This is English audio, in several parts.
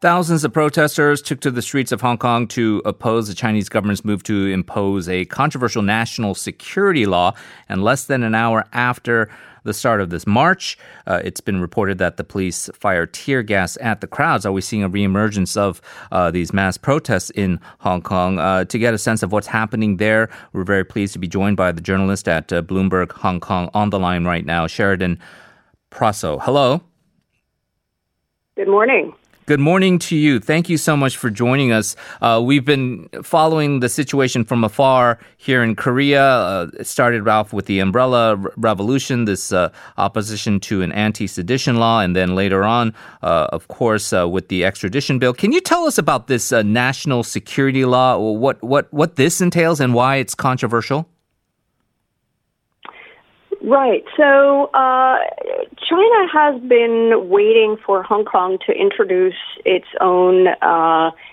Thousands of protesters took to the streets of Hong Kong to oppose the Chinese government's move to impose a controversial national security law. And less than an hour after the start of this march, it's been reported that the police fired tear gas at the crowds. Are we seeing a reemergence of these mass protests in Hong Kong? To get a sense of what's happening there, we're very pleased to be joined by the journalist at Bloomberg Hong Kong on the line right now, Sheridan Prasso. Hello. Good morning. Good morning to you. Thank you so much for joining us. We've been following the situation from afar here in Korea. It started off with the Umbrella Revolution, this opposition to an anti-sedition law, and then later on, of course, with the extradition bill. Can you tell us about this national security law, what this entails and why it's controversial? Right. So China has been waiting for Hong Kong to introduce its own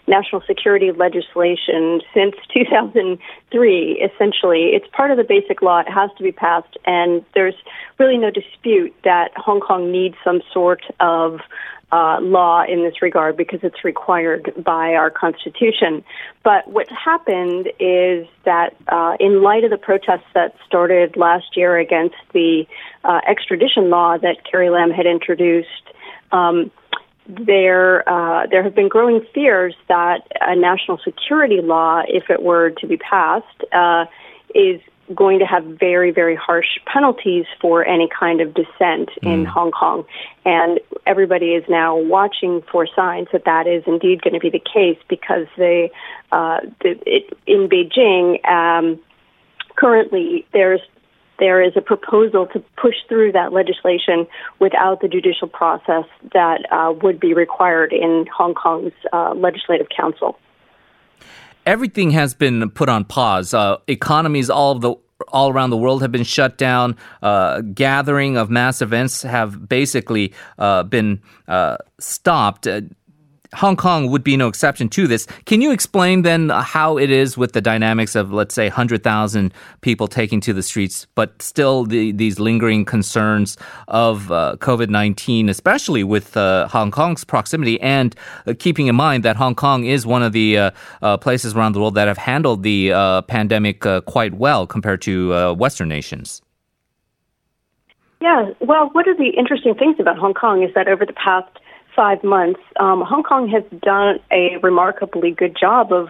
national security legislation since 2003, essentially. It's part of the basic law. It has to be passed. And there's really no dispute that Hong Kong needs some sort of law in this regard because it's required by our Constitution. But what happened is that in light of the protests that started last year against the extradition law that Carrie Lam had introduced, there have been growing fears that a national security law, if it were to be passed, is going to have very, very harsh penalties for any kind of dissent in Hong Kong. And everybody is now watching for signs that that is indeed going to be the case because in Beijing, currently there is a proposal to push through that legislation without the judicial process that would be required in Hong Kong's Legislative Council. Everything has been put on pause. Economies all around the world have been shut down. Gathering of mass events have basically been stopped. Hong Kong would be no exception to this. Can you explain then how it is with the dynamics of, let's say, 100,000 people taking to the streets, but still these lingering concerns of COVID-19, especially with Hong Kong's proximity, and keeping in mind that Hong Kong is one of the places around the world that have handled the pandemic quite well compared to Western nations? Yeah, well, one of the interesting things about Hong Kong is that over the past 5 months, Hong Kong has done a remarkably good job of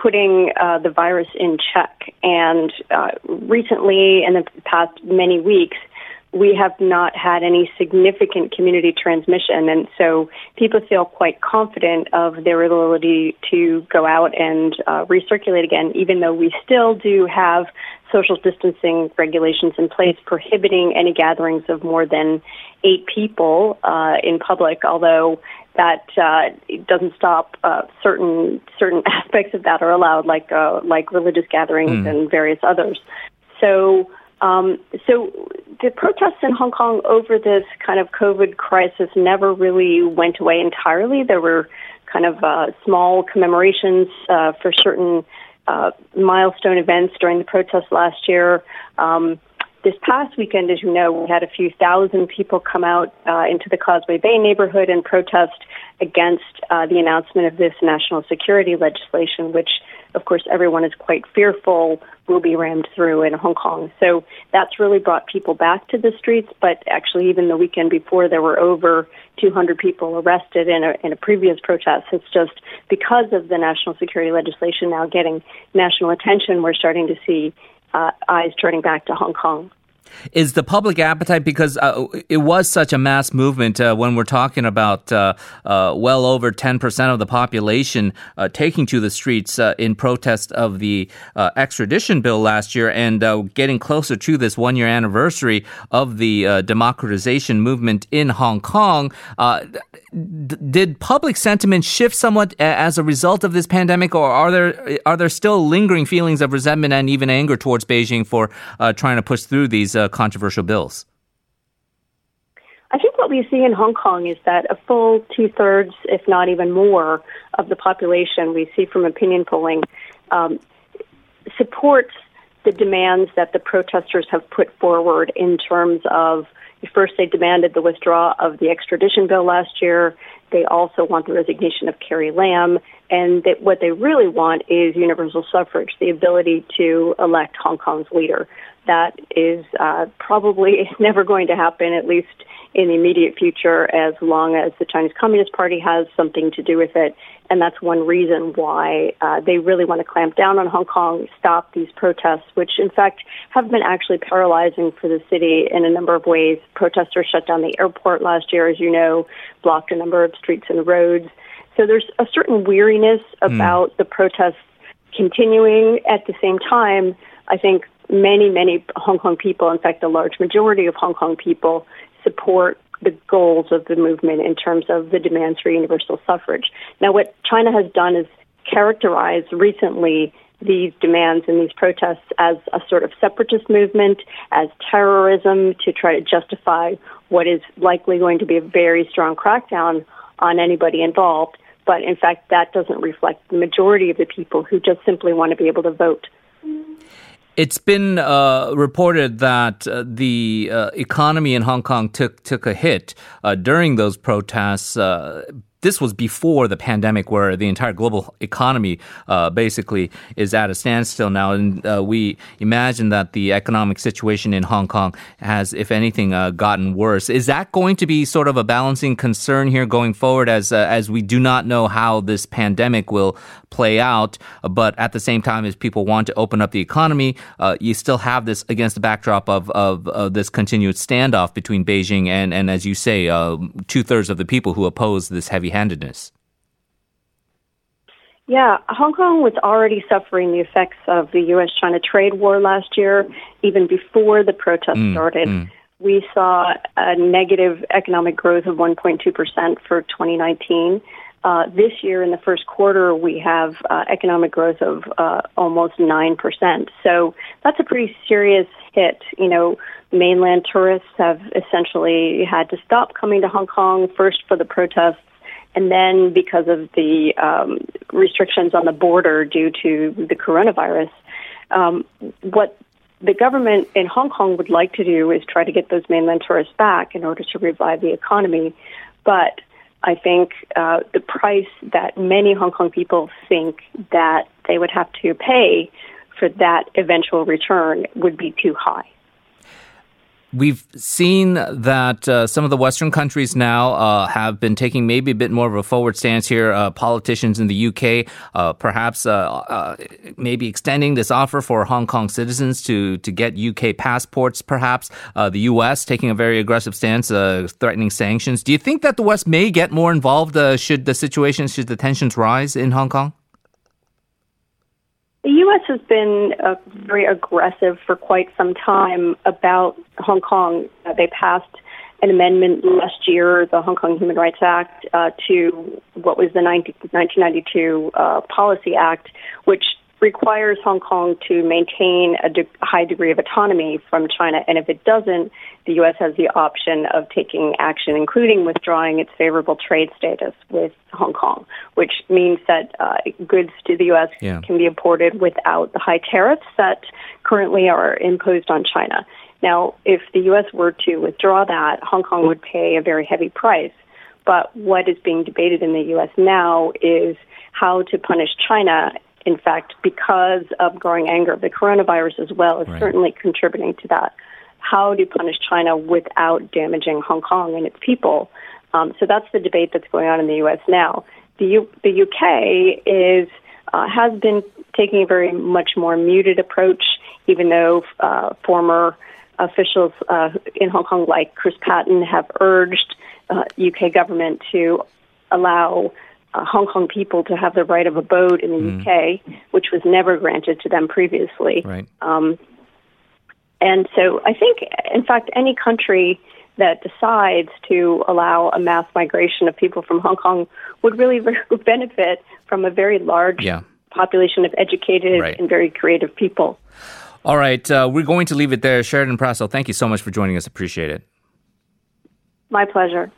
putting the virus in check. And recently, in the past many weeks, we have not had any significant community transmission. And so people feel quite confident of their ability to go out and recirculate again, even though we still do have social distancing regulations in place prohibiting any gatherings of more than 8 people in public, although that it doesn't stop. Certain aspects of that are allowed, like religious gatherings and various others. So the protests in Hong Kong over this kind of COVID crisis never really went away entirely. There were kind of small commemorations for certain milestone events during the protests last year. This past weekend, as you know, we had a few thousand people come out into the Causeway Bay neighborhood and protest against the announcement of this national security legislation, which, of course, everyone is quite fearful will be rammed through in Hong Kong. So that's really brought people back to the streets. But actually, even the weekend before, there were over 200 people arrested in a previous protest. It's just because of the national security legislation now getting national attention, we're starting to see eyes turning back to Hong Kong. Is the public appetite, because it was such a mass movement when we're talking about well over 10% of the population taking to the streets in protest of the extradition bill last year, and getting closer to this one-year anniversary of the democratization movement in Hong Kong, did public sentiment shift somewhat as a result of this pandemic, or are there still lingering feelings of resentment and even anger towards Beijing for trying to push through these controversial bills? I think what we see in Hong Kong is that a full 2/3, if not even more, of the population, we see from opinion polling, supports the demands that the protesters have put forward in terms of, first, they demanded the withdrawal of the extradition bill last year. They also want the resignation of Carrie Lam. And that what they really want is universal suffrage, the ability to elect Hong Kong's leader. That is probably never going to happen, at least in the immediate future, as long as the Chinese Communist Party has something to do with it. And that's one reason why they really want to clamp down on Hong Kong, stop these protests, which, in fact, have been actually paralyzing for the city in a number of ways. Protesters shut down the airport last year, as you know, blocked a number of streets and roads. So there's a certain weariness about the protests continuing. At the same time, I think many Hong Kong people, in fact, the large majority of Hong Kong people, support the goals of the movement in terms of the demands for universal suffrage. Now, what China has done is characterize recently these demands and these protests as a sort of separatist movement, as terrorism, to try to justify what is likely going to be a very strong crackdown on anybody involved. But in fact, that doesn't reflect the majority of the people who just simply want to be able to vote. It's been reported that the economy in Hong Kong took a hit during those protests. This was before the pandemic, where the entire global economy basically is at a standstill now. And we imagine that the economic situation in Hong Kong has, if anything, gotten worse. Is that going to be sort of a balancing concern here going forward, as we do not know how this pandemic will play out? But at the same time, as people want to open up the economy, you still have this against the backdrop of this continued standoff between Beijing and as you say, two-thirds of the people who oppose this heavy-handedness. Yeah, Hong Kong was already suffering the effects of the U.S.-China trade war last year, even before the protests started. We saw a negative economic growth of 1.2% for 2019. This year, in the first quarter, we have economic growth of almost 9%. So that's a pretty serious hit. You know, mainland tourists have essentially had to stop coming to Hong Kong, first for the protests, and then because of the restrictions on the border due to the coronavirus. What the government in Hong Kong would like to do is try to get those mainland tourists back in order to revive the economy. But I think the price that many Hong Kong people think that they would have to pay for that eventual return would be too high. We've seen that some of the Western countries now have been taking maybe a bit more of a forward stance here. Politicians in the UK perhaps maybe extending this offer for Hong Kong citizens to get UK passports, perhaps. The US taking a very aggressive stance, threatening sanctions. Do you think that the West may get more involved should the tensions rise in Hong Kong? The U.S. has been very aggressive for quite some time about Hong Kong. They passed an amendment last year, the Hong Kong Human Rights Act, to what was the 1992 Policy Act, which requires Hong Kong to maintain a high degree of autonomy from China. And if it doesn't, the U.S. has the option of taking action, including withdrawing its favorable trade status with Hong Kong, which means that goods to the U.S. can be imported without the high tariffs that currently are imposed on China. Now, if the U.S. were to withdraw that, Hong Kong would pay a very heavy price. But what is being debated in the U.S. now is how to punish China. In fact, because of growing anger of the coronavirus as well, is certainly contributing to that. How do you punish China without damaging Hong Kong and its people? So that's the debate that's going on in the U.S. now. The UK has been taking a very much more muted approach, even though former officials in Hong Kong, like Chris Patton, have urged UK government to allow Hong Kong people to have the right of abode in the UK, which was never granted to them previously. Right. And so I think, in fact, any country that decides to allow a mass migration of people from Hong Kong would really benefit from a very large population of educated and very creative people. All right. We're going to leave it there. Sheridan Prasso, thank you so much for joining us. Appreciate it. My pleasure.